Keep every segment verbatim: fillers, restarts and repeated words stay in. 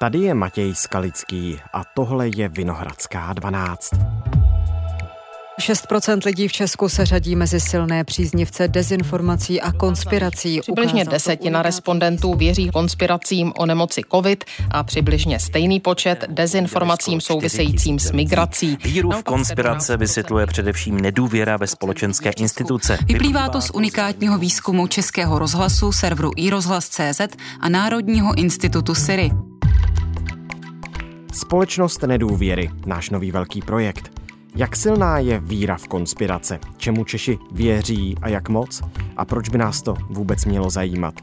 Tady je Matěj Skalický a tohle je Vinohradská dvanáct. šest procent lidí v Česku se řadí mezi silné příznivce dezinformací a konspirací. Přibližně desetina respondentů věří konspiracím o nemoci COVID a přibližně stejný počet dezinformacím souvisejícím s migrací. Víru v konspirace vysvětluje především nedůvěra ve společenské instituce. Vyplývá to z unikátního výzkumu Českého rozhlasu, serveru i rozhlas tečka cé zet a Národního institutu Siri. Společnost nedůvěry, náš nový velký projekt. Jak silná je víra v konspirace? Čemu Češi věří a jak moc? A proč by nás to vůbec mělo zajímat?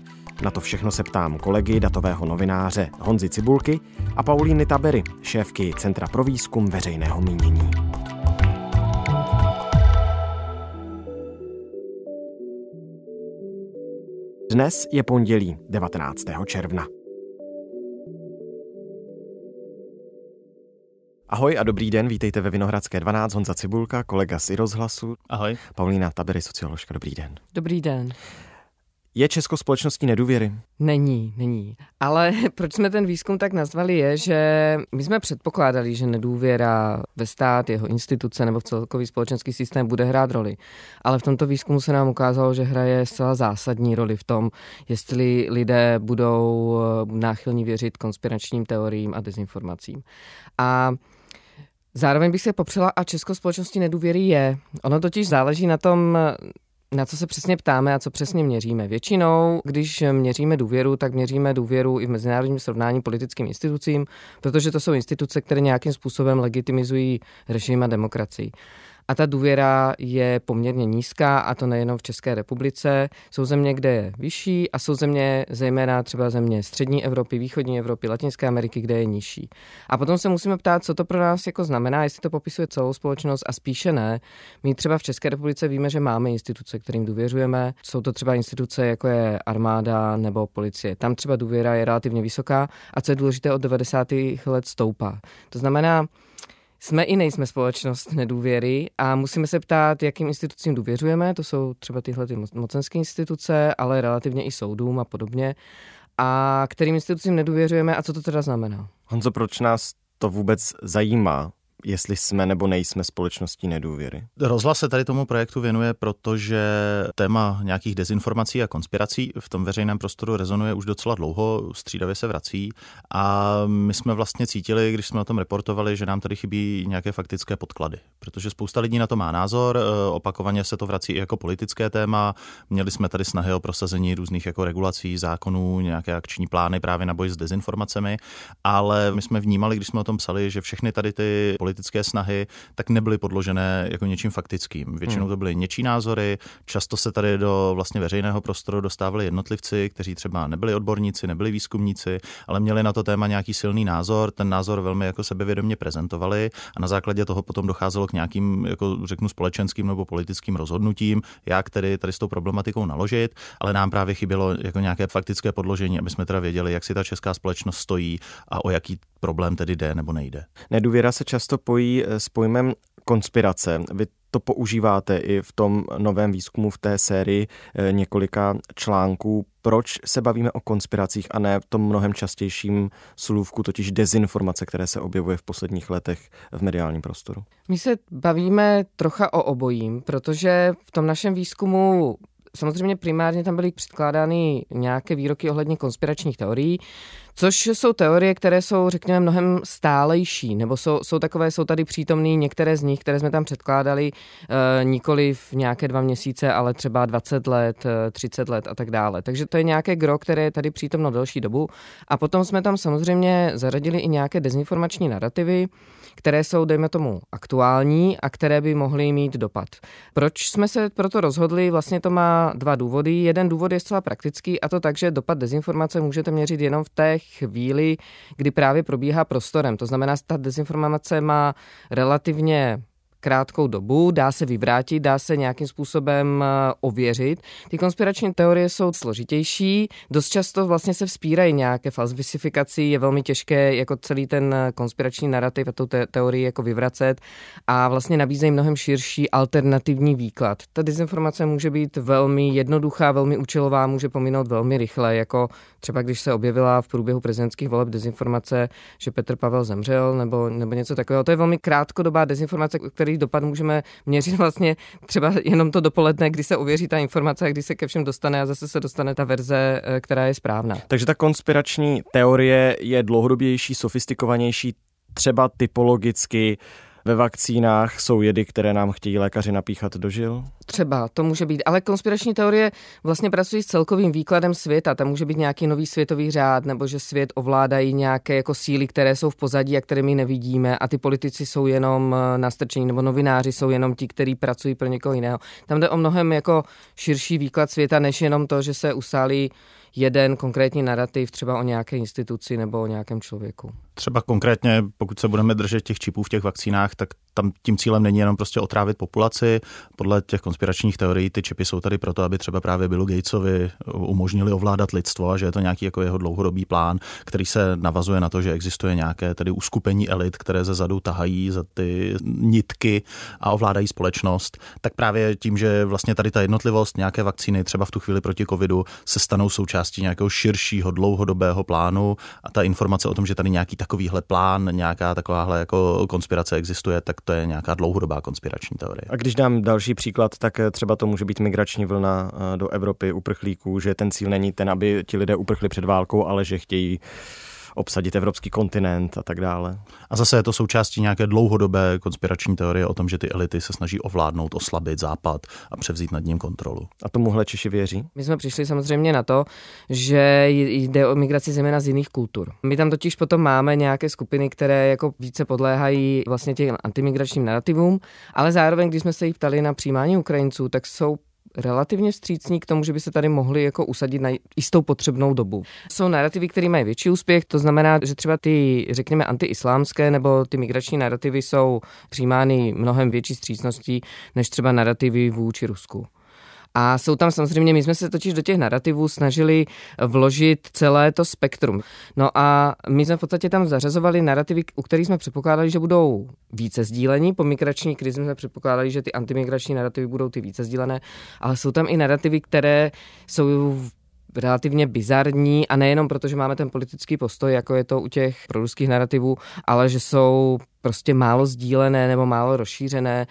Na to všechno se ptám kolegy datového novináře Honzy Cibulky a Paulíny Tabery, šéfky Centra pro výzkum veřejného mínění. Dnes je pondělí devatenáctého června. Ahoj a dobrý den, vítejte ve Vinohradské dvanáct, Honza Cibulka, kolega z iRozhlasu. Ahoj. Paulína Tabery, socioložka, dobrý den. Dobrý den. Je Česko společností nedůvěry? Není, není. Ale proč jsme ten výzkum tak nazvali je, že my jsme předpokládali, že nedůvěra ve stát, jeho instituce nebo v celkový společenský systém bude hrát roli. Ale v tomto výzkumu se nám ukázalo, že hraje zcela zásadní roli v tom, jestli lidé budou náchylní věřit konspiračním teoriím a dezinformacím. A zároveň bych se popřela, a Česko společností nedůvěry je. Ono totiž záleží na tom, na co se přesně ptáme a co přesně měříme. Většinou, když měříme důvěru, tak měříme důvěru i v mezinárodním srovnání politickým institucím, protože to jsou instituce, které nějakým způsobem legitimizují režim a demokracii. A ta důvěra je poměrně nízká, a to nejenom v České republice. Jsou země, kde je vyšší, a jsou země, zejména třeba země střední Evropy, východní Evropy, Latinské Ameriky, kde je nižší. A potom se musíme ptát, co to pro nás jako znamená, jestli to popisuje celou společnost a spíše ne. My třeba v České republice víme, že máme instituce, kterým důvěřujeme. Jsou to třeba instituce, jako je armáda nebo policie. Tam třeba důvěra je relativně vysoká a co je důležité, od devadesátých let stoupá. To znamená, jsme i nejsme společnost nedůvěry a musíme se ptát, jakým institucím důvěřujeme, to jsou třeba tyhle ty mocenské instituce, ale relativně i soudům a podobně, a kterým institucím nedůvěřujeme a co to teda znamená. Honzo, proč nás to vůbec zajímá, jestli jsme nebo nejsme společností nedůvěry? Rozhlas se tady tomu projektu věnuje, protože téma nějakých dezinformací a konspirací v tom veřejném prostoru rezonuje už docela dlouho, střídavě se vrací a my jsme vlastně cítili, když jsme o tom reportovali, že nám tady chybí nějaké faktické podklady, protože spousta lidí na to má názor, opakovaně se to vrací i jako politické téma, měli jsme tady snahy o prosazení různých jako regulací, zákonů, nějaké akční plány právě na boj s dezinformacemi, ale my jsme vnímali, když jsme o tom psali, že všechny tady ty politické snahy, tak nebyly podložené jako něčím faktickým. Většinou to byly něčí názory, často se tady do vlastně veřejného prostoru dostávali jednotlivci, kteří třeba nebyli odborníci, nebyli výzkumníci, ale měli na to téma nějaký silný názor, ten názor velmi jako sebevědomě prezentovali a na základě toho potom docházelo k nějakým, jako řeknu, společenským nebo politickým rozhodnutím, jak tedy tady s tou problematikou naložit, ale nám právě chybělo jako nějaké faktické podložení, aby jsme teda věděli, jak si ta česká společnost stojí a o jaký problém tedy jde nebo nejde. Nedůvěra se často pojí s pojmem konspirace. Vy to používáte i v tom novém výzkumu v té sérii několika článků. Proč se bavíme o konspiracích a ne v tom mnohem častějším slůvku, totiž dezinformace, které se objevuje v posledních letech v mediálním prostoru? My se bavíme trocha o obojím, protože v tom našem výzkumu samozřejmě primárně tam byly předkládány nějaké výroky ohledně konspiračních teorií, což jsou teorie, které jsou, řekněme, mnohem stálejší, nebo jsou, jsou takové, jsou tady přítomné některé z nich, které jsme tam předkládali e, nikoli v nějaké dva měsíce, ale třeba dvacet let, třicet let a tak dále. Takže to je nějaké gro, které je tady přítomno delší dobu. A potom jsme tam samozřejmě zařadili i nějaké dezinformační narrativy, které jsou, dejme tomu, aktuální a které by mohly mít dopad. Proč jsme se proto rozhodli? Vlastně to má dva důvody. Jeden důvod je zcela praktický, a to tak, že dopad dezinformace můžete měřit jenom v té chvíli, kdy právě probíhá prostorem. To znamená, ta dezinformace má relativně krátkou dobu, dá se vyvrátit, dá se nějakým způsobem ověřit. Ty konspirační teorie jsou složitější, dost často vlastně se vzpírají nějaké falsifikaci, je velmi těžké jako celý ten konspirační narrativ a tu te- teorii jako vyvracet a vlastně nabízejí mnohem širší alternativní výklad. Ta dezinformace může být velmi jednoduchá, velmi účelová, může pominout velmi rychle, jako třeba když se objevila v průběhu prezidentských voleb dezinformace, že Petr Pavel zemřel nebo, nebo něco takového. To je velmi krátkodobá dezinformace, který dopad můžeme měřit vlastně třeba jenom to dopoledne, kdy se ověří ta informace a kdy se ke všem dostane a zase se dostane ta verze, která je správná. Takže ta konspirační teorie je dlouhodobější, sofistikovanější, třeba typologicky. Ve vakcínách jsou jedy, které nám chtějí lékaři napíchat do žil? Třeba, to může být, ale konspirační teorie vlastně pracují s celkovým výkladem světa. Tam může být nějaký nový světový řád, nebo že svět ovládají nějaké jako síly, které jsou v pozadí a které my nevidíme a ty politici jsou jenom nastrčení, nebo novináři jsou jenom ti, kteří pracují pro někoho jiného. Tam jde o mnohem jako širší výklad světa, než jenom to, že se usálí jeden konkrétní narrativ třeba o nějaké instituci nebo o nějakém člověku. Třeba konkrétně, pokud se budeme držet těch čipů v těch vakcínách, tak tam tím cílem není jenom prostě otrávit populaci. Podle těch konspiračních teorií ty čipy jsou tady proto, aby třeba právě Billu Gatesovi umožnili ovládat lidstvo a že je to nějaký jako jeho dlouhodobý plán, který se navazuje na to, že existuje nějaké tedy uskupení elit, které ze zadu tahají za ty nitky a ovládají společnost. Tak právě tím, že vlastně tady ta jednotlivost, nějaké vakcíny třeba v tu chvíli proti covidu se stanou součástí nějakého širšího dlouhodobého plánu a ta informace o tom, že tady nějaký takovýhle plán, nějaká takováhle jako konspirace existuje, tak to je nějaká dlouhodobá konspirační teorie. A když dám další příklad, tak třeba to může být migrační vlna do Evropy uprchlíků, že ten cíl není ten, aby ti lidé uprchli před válkou, ale že chtějí obsadit evropský kontinent a tak dále. A zase je to součástí nějaké dlouhodobé konspirační teorie o tom, že ty elity se snaží ovládnout, oslabit Západ a převzít nad ním kontrolu. A tomuhle Češi věří? My jsme přišli samozřejmě na to, že jde o migraci zejména z jiných kultur. My tam totiž potom máme nějaké skupiny, které jako více podléhají vlastně těm antimigračním narrativům, ale zároveň, když jsme se jí ptali na přijímání Ukrajinců, tak jsou relativně vstřícní k tomu, že by se tady mohli jako usadit na jistou potřebnou dobu. Jsou narrativy, které mají větší úspěch, to znamená, že třeba ty, řekněme, antiislámské nebo ty migrační narrativy jsou přijímány mnohem větší vstřícností než třeba narrativy vůči Rusku. A jsou tam samozřejmě, my jsme se totiž do těch narrativů snažili vložit celé to spektrum. No a my jsme v podstatě tam zařazovali narrativy, u kterých jsme předpokládali, že budou více sdílení. Po migrační krizi jsme předpokládali, že ty antimigrační narrativy budou ty více sdílené, ale jsou tam i narrativy, které jsou relativně bizarní a nejenom proto, že máme ten politický postoj, jako je to u těch proruských narrativů, ale že jsou prostě málo sdílené nebo málo rozšířené.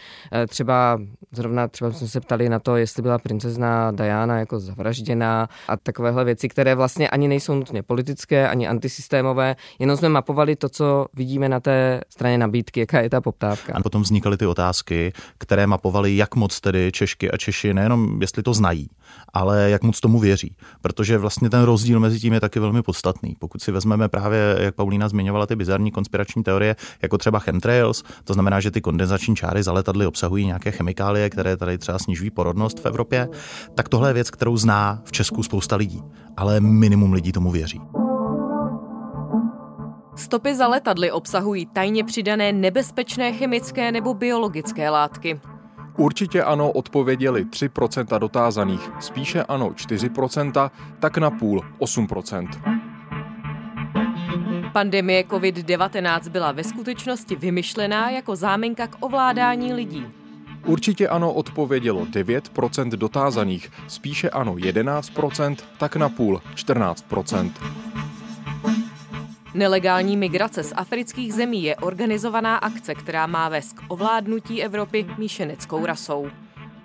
Třeba zrovna třeba jsme se ptali na to, jestli byla princezna Diana jako zavražděná a takovéhle věci, které vlastně ani nejsou nutně politické, ani antisystémové. Jenom jsme mapovali to, co vidíme na té straně nabídky, jaká je ta poptávka. A potom vznikaly ty otázky, které mapovaly, jak moc tedy Češky a Češi nejenom jestli to znají, ale jak moc tomu věří, protože vlastně ten rozdíl mezi tím je taky velmi podstatný. Pokud si vezmeme právě, jak Paulína zmiňovala, ty bizarní konspirační teorie, jako třeba chemtrails, to znamená, že ty kondenzační čáry za letadly obsahují nějaké chemikálie, které tady třeba snižují porodnost v Evropě, tak tohle je věc, kterou zná v Česku spousta lidí, ale minimum lidí tomu věří. Stopy za letadly obsahují tajně přidané nebezpečné chemické nebo biologické látky. Určitě ano, odpověděli tři procenta dotázaných, spíše ano čtyři procenta, tak na půl osm procent. Pandemie covid devatenáct byla ve skutečnosti vymyšlená jako záminka k ovládání lidí. Určitě ano odpovědělo devět procent dotázaných, spíše ano jedenáct procent, tak na půl čtrnáct procent. Nelegální migrace z afrických zemí je organizovaná akce, která má vést k ovládnutí Evropy míšeneckou rasou.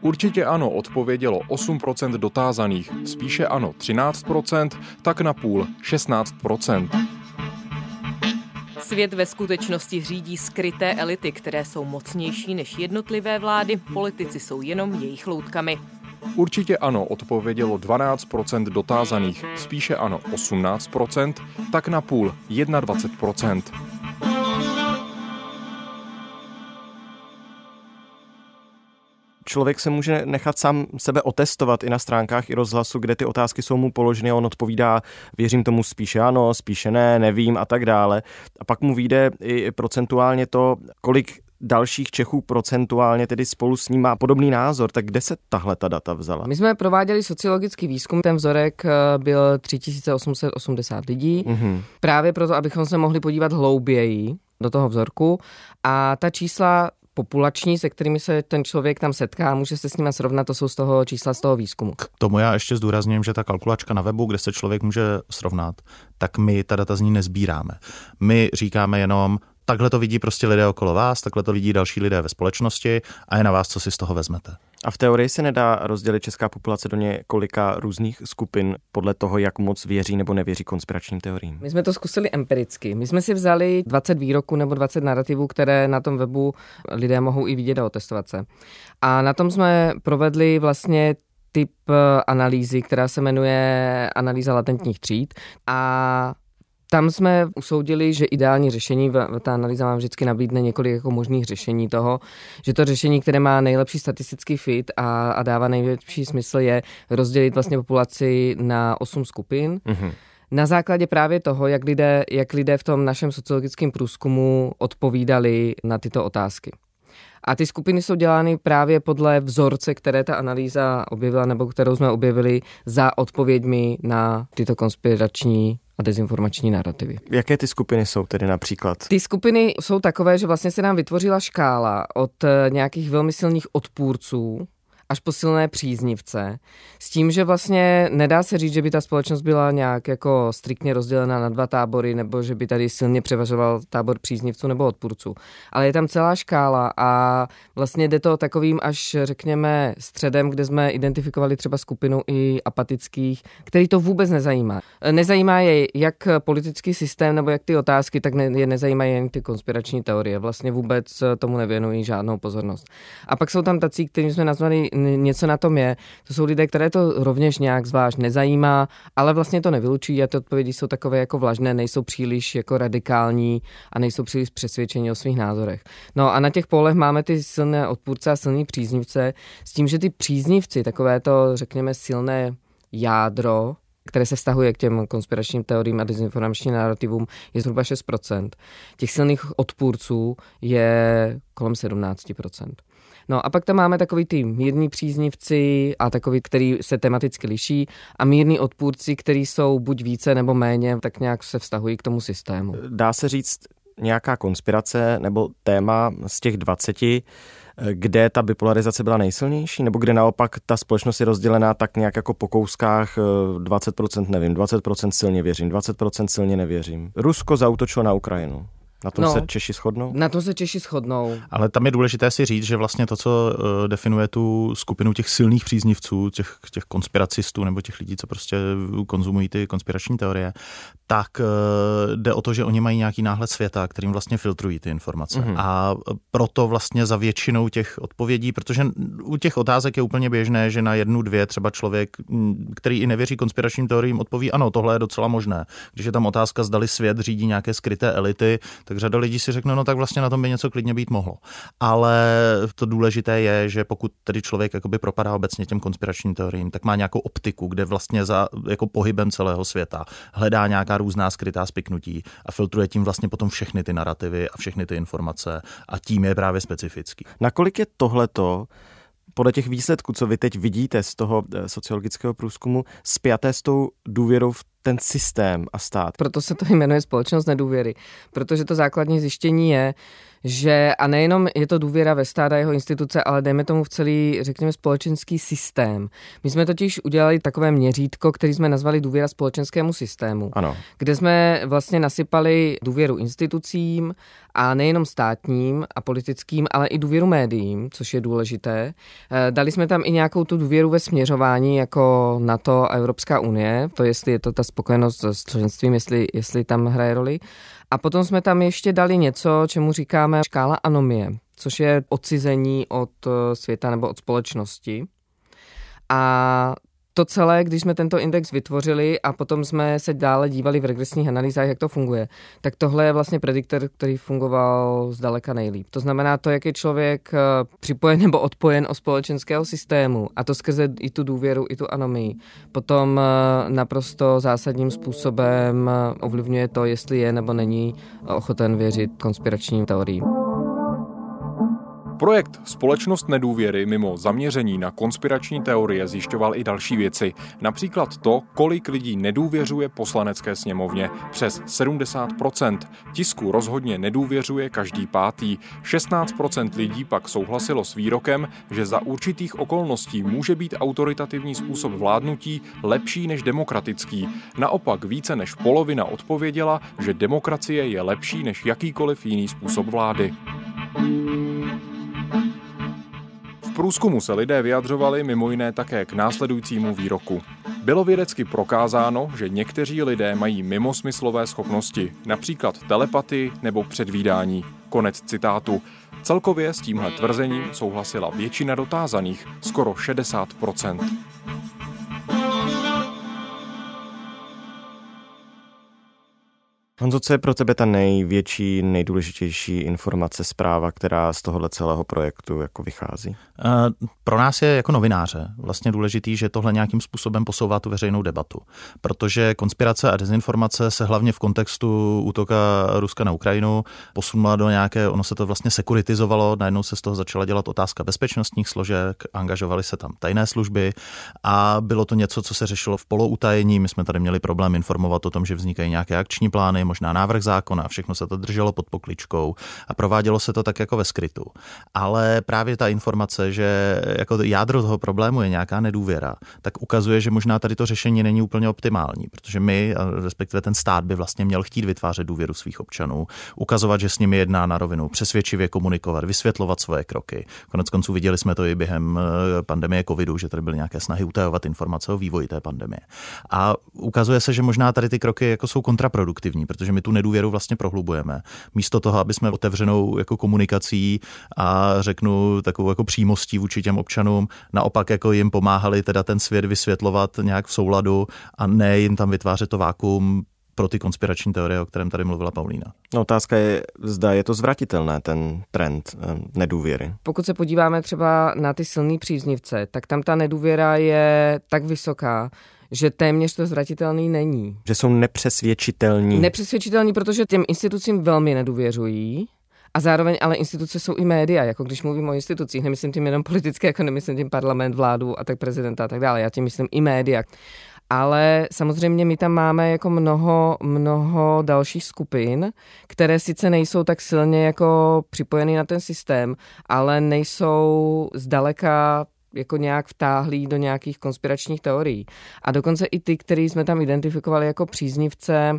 Určitě ano odpovědělo osm procent dotázaných, spíše ano třináct procent, tak na půl šestnáct procent. Svět ve skutečnosti řídí skryté elity, které jsou mocnější než jednotlivé vlády, politici jsou jenom jejich loutkami. Určitě ano odpovědělo dvanáct procent dotázaných, spíše ano osmnáct procent, tak na půl dvacet jedna procent. Člověk se může nechat sám sebe otestovat i na stránkách i rozhlasu, kde ty otázky jsou mu položeny a on odpovídá, věřím tomu spíše ano, spíše ne, nevím a tak dále. A pak mu vyjde i procentuálně to, kolik dalších Čechů procentuálně tedy spolu s ním má podobný názor, tak kde se tahle ta data vzala? My jsme prováděli sociologický výzkum, ten vzorek byl tři tisíce osm set osmdesát lidí, mm-hmm. právě proto, abychom se mohli podívat hlouběji do toho vzorku a ta čísla populační, se kterými se ten člověk tam setká, může se s nimi srovnat, to jsou z toho čísla z toho výzkumu. K tomu já ještě zdůrazním, že ta kalkulačka na webu, kde se člověk může srovnat, tak my ta data z ní nezbíráme. My říkáme jenom, takhle to vidí prostě lidé okolo vás, takhle to vidí další lidé ve společnosti a je na vás, co si z toho vezmete. A v teorii se nedá rozdělit česká populace do několika různých skupin podle toho, jak moc věří nebo nevěří konspiračním teoriím. My jsme to zkusili empiricky. My jsme si vzali dvacet výroků nebo dvacet narrativů, které na tom webu lidé mohou i vidět a otestovat se. A na tom jsme provedli vlastně typ analýzy, která se jmenuje analýza latentních tříd a tam jsme usoudili, že ideální řešení, ta analýza vám vždycky nabídne několik jako možných řešení toho, že to řešení, které má nejlepší statistický fit a, a dává nejlepší smysl, je rozdělit vlastně populaci na osm skupin. Mm-hmm. Na základě právě toho, jak lidé, jak lidé v tom našem sociologickém průzkumu odpovídali na tyto otázky. A ty skupiny jsou dělány právě podle vzorce, které ta analýza objevila nebo kterou jsme objevili za odpověďmi na tyto konspirační a dezinformační narrativy. Jaké ty skupiny jsou tedy například? Ty skupiny jsou takové, že vlastně se nám vytvořila škála od nějakých velmi silných odpůrců až po silné příznivce. S tím, že vlastně nedá se říct, že by ta společnost byla nějak jako striktně rozdělena na dva tábory, nebo že by tady silně převažoval tábor příznivců nebo odpůrců. Ale je tam celá škála a vlastně jde to takovým až řekněme středem, kde jsme identifikovali třeba skupinu i apatických, který to vůbec nezajímá. Nezajímá je jak politický systém nebo jak ty otázky, tak je nezajímají jen ty konspirační teorie. Vlastně vůbec tomu nevěnují žádnou pozornost. A pak jsou tam tací, kterým jsme nazvali něco na tom je. To jsou lidé, které to rovněž nějak zvlášť nezajímá, ale vlastně to nevylučují a ty odpovědi jsou takové jako vlažné, nejsou příliš jako radikální a nejsou příliš přesvědčení o svých názorech. No a na těch pólech máme ty silné odpůrce a silné příznivce s tím, že ty příznivci, takové to řekněme silné jádro, které se vztahuje k těm konspiračním teoriím a dezinformačním narrativům, je zhruba šest procent. Těch silných odpůrců je kolem sedmnáct procent. No a pak tam máme takový ty mírní příznivci a takový, který se tematicky liší a mírní odpůrci, který jsou buď více nebo méně, tak nějak se vztahují k tomu systému. Dá se říct nějaká konspirace nebo téma z těch dvaceti, kde ta bipolarizace byla nejsilnější, nebo kde naopak ta společnost je rozdělená tak nějak jako po kouskách dvacet procent nevím, dvacet procent silně věřím, dvacet procent silně nevěřím. Rusko zaútočilo na Ukrajinu. Na tom no, se Češi shodnou? Na tom se Češi shodnou. Ale tam je důležité si říct, že vlastně to, co definuje tu skupinu těch silných příznivců, těch, těch konspiracistů nebo těch lidí, co prostě konzumují ty konspirační teorie, tak jde o to, že oni mají nějaký náhled světa, kterým vlastně filtrují ty informace. Mm-hmm. A proto vlastně za většinou těch odpovědí, protože u těch otázek je úplně běžné, že na jednu, dvě třeba člověk, který i nevěří konspiračním teoriím, odpoví, ano, tohle je docela možné. Když je tam otázka, zdali svět řídí nějaké skryté elity, tak řada lidí si řekne, no tak vlastně na tom by něco klidně být mohlo. Ale to důležité je, že pokud tedy člověk jakoby propadá obecně těm konspiračním teoriím, tak má nějakou optiku, kde vlastně za jako pohybem celého světa hledá nějaká různá skrytá spiknutí a filtruje tím vlastně potom všechny ty narrativy a všechny ty informace a tím je právě specifický. Nakolik je tohleto podle těch výsledků, co vy teď vidíte z toho sociologického průzkumu, spjaté s tou důvěrou v ten systém a stát? Proto se to jmenuje společnost nedůvěry, protože to základní zjištění je, že a nejenom je to důvěra ve stát a jeho instituce, ale dejme tomu v celý, řekněme, společenský systém. My jsme totiž udělali takové měřítko, který jsme nazvali důvěra společenskému systému, ano. Kde jsme vlastně nasypali důvěru institucím a nejenom státním a politickým, ale i důvěru médiím, což je důležité. Dali jsme tam i nějakou tu důvěru ve směřování jako NATO a Evropská unie, to jestli je to ta spokojenost s členstvím, jestli, jestli tam hraje roli. A potom jsme tam ještě dali něco, čemu říkáme škála anomie, což je odcizení od světa nebo od společnosti. A to celé, když jsme tento index vytvořili a potom jsme se dále dívali v regresních analýzách, jak to funguje, tak tohle je vlastně prediktor, který fungoval zdaleka nejlíp. To znamená to, jak je člověk připojen nebo odpojen od společenského systému a to skrze i tu důvěru, i tu anomii. Potom naprosto zásadním způsobem ovlivňuje to, jestli je nebo není ochoten věřit konspiračním teoriím. Projekt Společnost nedůvěry mimo zaměření na konspirační teorie zjišťoval i další věci, například to, kolik lidí nedůvěřuje poslanecké sněmovně, přes sedmdesát procent, tisku rozhodně nedůvěřuje každý pátý, šestnáct procent lidí pak souhlasilo s výrokem, že za určitých okolností může být autoritativní způsob vládnutí lepší než demokratický, naopak více než polovina odpověděla, že demokracie je lepší než jakýkoliv jiný způsob vlády. V průzkumu se lidé vyjadřovali mimo jiné také k následujícímu výroku. Bylo vědecky prokázáno, že někteří lidé mají mimosmyslové schopnosti, například telepatii nebo předvídání. Konec citátu. Celkově s tímhle tvrzením souhlasila většina dotázaných, skoro šedesát procent. Honzo, co je pro tebe ta největší, nejdůležitější informace, zpráva, která z tohohle celého projektu jako vychází? Pro nás je jako novináře vlastně důležitý, že tohle nějakým způsobem posouvá tu veřejnou debatu, protože konspirace a dezinformace se hlavně v kontextu útoka Ruska na Ukrajinu posunula do nějaké, ono se to vlastně sekuritizovalo, najednou se z toho začala dělat otázka bezpečnostních složek, angažovaly se tam tajné služby a bylo to něco, co se řešilo v poloutajení. My jsme tady měli problém informovat o tom, že vznikají nějaké akční plány, možná návrh zákona, všechno se to drželo pod pokličkou a provádělo se to tak jako ve skrytu. Ale právě ta informace, že jako jádro toho problému je nějaká nedůvěra, tak ukazuje, že možná tady to řešení není úplně optimální, protože my, respektive ten stát by vlastně měl chtít vytvářet důvěru svých občanů, ukazovat, že s nimi jedná na rovinu, přesvědčivě komunikovat, vysvětlovat svoje kroky. Koneckonců viděli jsme to i během pandemie covidu, že tady byly nějaké snahy utajovat informace o vývoji té pandemie. A ukazuje se, že možná tady ty kroky jako jsou kontraproduktivní, protože my tu nedůvěru vlastně prohlubujeme. Místo toho, aby jsme otevřenou jako komunikací a řeknu takovou jako přímostí vůči těm občanům, naopak jako jim pomáhali teda ten svět vysvětlovat nějak v souladu a ne jim tam vytvářet to vákuum pro ty konspirační teorie, o kterém tady mluvila Paulína. No, otázka je, zda je to zvratitelné, ten trend nedůvěry. Pokud se podíváme třeba na ty silný příznivce, tak tam ta nedůvěra je tak vysoká, že téměř to zvratitelný není. Že jsou nepřesvědčitelní. Nepřesvědčitelní, protože těm institucím velmi nedůvěřují. A zároveň ale instituce jsou i média, jako když mluvím o institucích, nemyslím tím jenom politické, jako nemyslím tím parlament, vládu a tak prezidenta a tak dále, já tím myslím i média. Ale samozřejmě my tam máme jako mnoho, mnoho dalších skupin, které sice nejsou tak silně jako připojeny na ten systém, ale nejsou zdaleka jako nějak vtáhlí do nějakých konspiračních teorií. A dokonce i ty, které jsme tam identifikovali jako příznivce,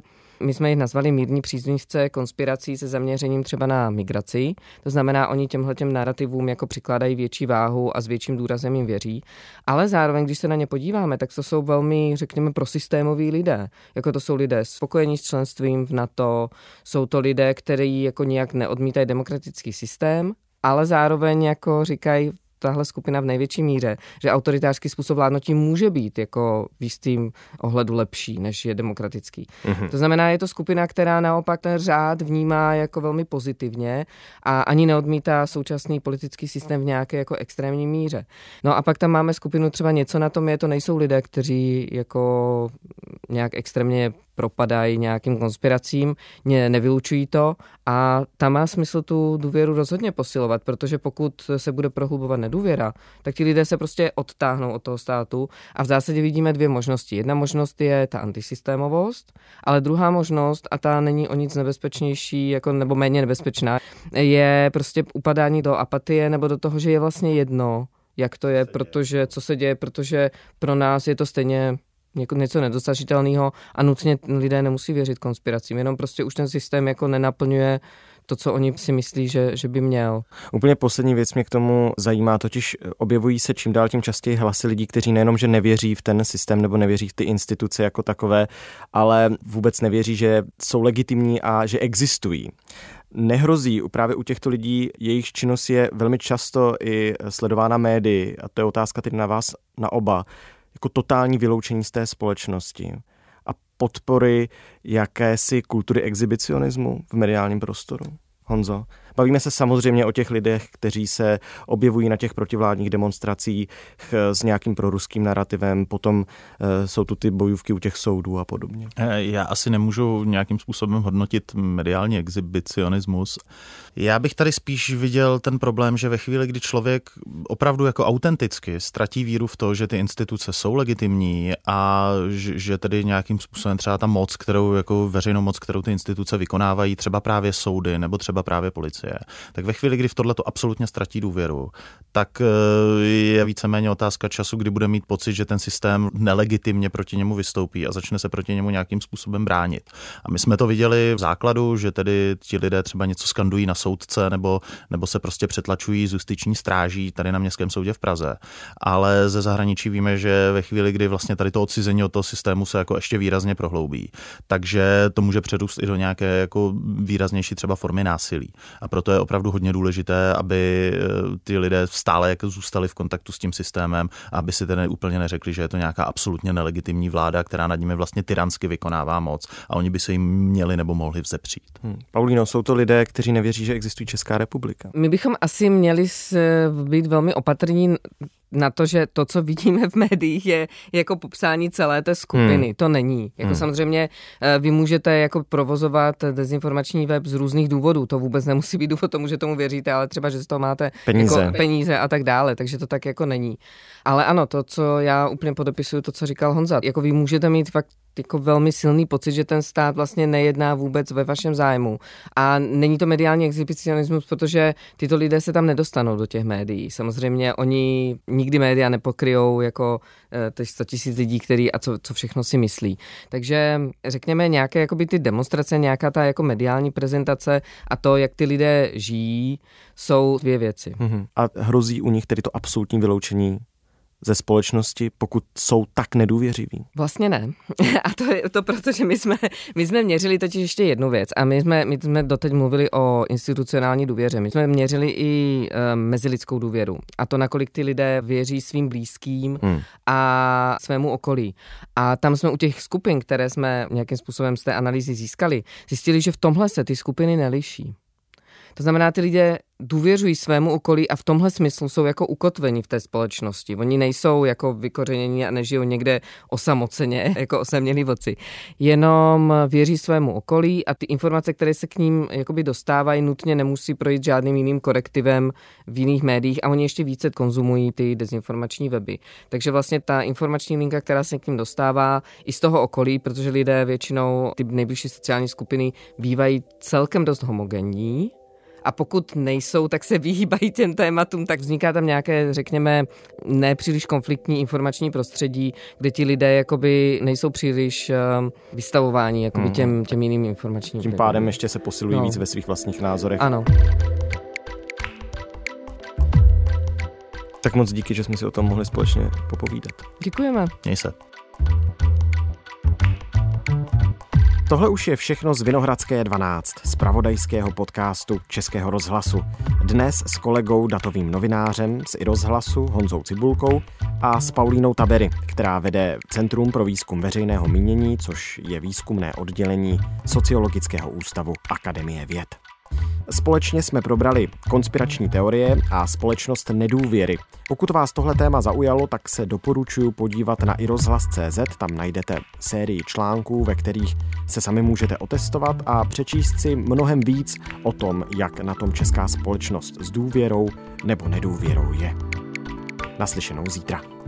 my jsme jich nazvali mírní příznivce konspirací se zaměřením třeba na migraci. To znamená, oni těmhletěm narrativům jako přikládají větší váhu a s větším důrazem jim věří. Ale zároveň, když se na ně podíváme, tak to jsou velmi, řekněme, prosystémoví lidé. Jako to jsou lidé spokojení s členstvím v NATO, jsou to lidé, kteří jako nějak neodmítají demokratický systém, ale zároveň jako říkají, tahle skupina v největší míře, že autoritářský způsob vládnutí může být jako v jistým ohledu lepší, než je demokratický. Mm-hmm. To znamená, je to skupina, která naopak ten řád vnímá jako velmi pozitivně a ani neodmítá současný politický systém v nějaké jako extrémní míře. No a pak tam máme skupinu třeba něco na tom, je to nejsou lidé, kteří jako nějak extrémně propadají nějakým konspiracím, ne, nevylučují to a tam má smysl tu důvěru rozhodně posilovat, protože pokud se bude prohlubovat nedůvěra, tak ti lidé se prostě odtáhnou od toho státu a v zásadě vidíme dvě možnosti. Jedna možnost je ta antisystémovost, ale druhá možnost, a ta není o nic nebezpečnější jako, nebo méně nebezpečná, je prostě upadání do apatie nebo do toho, že je vlastně jedno, jak to je, protože co se děje, protože pro nás je to stejně něco nedosažitelného a nutně lidé nemusí věřit konspiracím, jenom prostě už ten systém jako nenaplňuje to, co oni si myslí, že, že by měl. Úplně poslední věc mě k tomu zajímá, totiž objevují se čím dál tím častěji hlasy lidí, kteří nejenom, že nevěří v ten systém nebo nevěří v ty instituce jako takové, ale vůbec nevěří, že jsou legitimní a že existují. Nehrozí právě u těchto lidí, jejich činnost je velmi často i sledována médii a to je otázka teď na vás, na oba, jako totální vyloučení z té společnosti a podpory jakési kultury exhibicionismu v mediálním prostoru. Honzo? Bavíme se samozřejmě o těch lidech, kteří se objevují na těch protivládních demonstracích s nějakým proruským narrativem, potom jsou tu ty bojůvky u těch soudů a podobně. Já asi nemůžu nějakým způsobem hodnotit mediální exhibicionismus. Já bych tady spíš viděl ten problém, že ve chvíli, kdy člověk opravdu jako autenticky ztratí víru v to, že ty instituce jsou legitimní a že tedy nějakým způsobem třeba ta moc, kterou jako veřejnou moc, kterou ty instituce vykonávají, třeba právě soudy nebo třeba právě policie, tak ve chvíli, kdy v tohle to absolutně ztratí důvěru, tak je víceméně otázka času, kdy bude mít pocit, že ten systém nelegitimně proti němu vystoupí a začne se proti němu nějakým způsobem bránit. A my jsme to viděli v základu, že tedy ti lidé třeba něco skandují na soudce nebo, nebo se prostě přetlačují z justiční stráží tady na Městském soudě v Praze. Ale ze zahraničí víme, že ve chvíli, kdy vlastně tady to odcizení od toho systému se jako ještě výrazně prohloubí, takže to může přerůst i do nějaké jako výraznější třeba formy násilí. A proto je opravdu hodně důležité, aby ty lidé stále jako zůstali v kontaktu s tím systémem, aby si tedy úplně neřekli, že je to nějaká absolutně nelegitimní vláda, která nad nimi vlastně tyransky vykonává moc a oni by se jim měli nebo mohli vzepřít. Hmm. Paulíno, jsou to lidé, kteří nevěří, že existuje Česká republika. My bychom asi měli být velmi opatrní na to, že to, co vidíme v médiích, je jako popsání celé té skupiny. Hmm. To není. Jako hmm. samozřejmě vy můžete jako provozovat dezinformační web z různých důvodů. To vůbec nemusí být důvod tomu, že tomu věříte, ale třeba, že z toho máte peníze, jako peníze a tak dále. Takže to tak jako není. Ale ano, to, co já úplně podepisuju, to, co říkal Honza. Jako vy můžete mít fakt jako velmi silný pocit, že ten stát vlastně nejedná vůbec ve vašem zájmu. A není to mediální exhibicionismus, protože tyto lidé se tam nedostanou do těch médií. Samozřejmě oni nikdy média nepokryjou jako těch sto tisíc lidí, který a co, co všechno si myslí. Takže řekněme nějaké jakoby ty demonstrace, nějaká ta jako mediální prezentace a to, jak ty lidé žijí, jsou dvě věci. Mm-hmm. A hrozí u nich tedy to absolutní vyloučení ze společnosti, pokud jsou tak nedůvěřiví? Vlastně ne. A to je to proto, že my jsme, my jsme měřili totiž ještě jednu věc a my jsme, my jsme doteď mluvili o institucionální důvěře. My jsme měřili i e, mezilidskou důvěru a to, nakolik ty lidé věří svým blízkým hmm. a svému okolí. A tam jsme u těch skupin, které jsme nějakým způsobem z té analýzy získali, zjistili, že v tomhle se ty skupiny neliší. To znamená, ty lidé důvěřují svému okolí a v tomhle smyslu jsou jako ukotveni v té společnosti. Oni nejsou jako vykořenění a nežijou někde osamoceně, jako osamělí voci. Jenom věří svému okolí a ty informace, které se k ním jakoby dostávají, nutně nemusí projít žádným jiným korektivem v jiných médiích a oni ještě více konzumují ty dezinformační weby. Takže vlastně ta informační linka, která se k ním dostává i z toho okolí, protože lidé většinou, ty nejbližší sociální skupiny, bývají celkem dost homogenní. A pokud nejsou, tak se vyhýbají těm tématům, tak vzniká tam nějaké, řekněme, nepříliš konfliktní informační prostředí, kde ti lidé jakoby nejsou příliš vystavováni jakoby hmm. těm, těm jiným informačním. Tím pádem ještě se posilují no. víc ve svých vlastních názorech. Ano. Tak moc díky, že jsme si o tom mohli společně popovídat. Děkujeme. Měj se. Tohle už je všechno z Vinohradské dvanáct, z zpravodajského podcastu Českého rozhlasu. Dnes s kolegou datovým novinářem z iRozhlasu Honzou Cibulkou a s Paulínou Tabery, která vede Centrum pro výzkum veřejného mínění, což je výzkumné oddělení Sociologického ústavu Akademie věd. Společně jsme probrali konspirační teorie a společnost nedůvěry. Pokud vás tohle téma zaujalo, tak se doporučuji podívat na iRozhlas tečka cé zet, tam najdete sérii článků, ve kterých se sami můžete otestovat a přečíst si mnohem víc o tom, jak na tom česká společnost s důvěrou nebo nedůvěrou je. Naslyšenou zítra.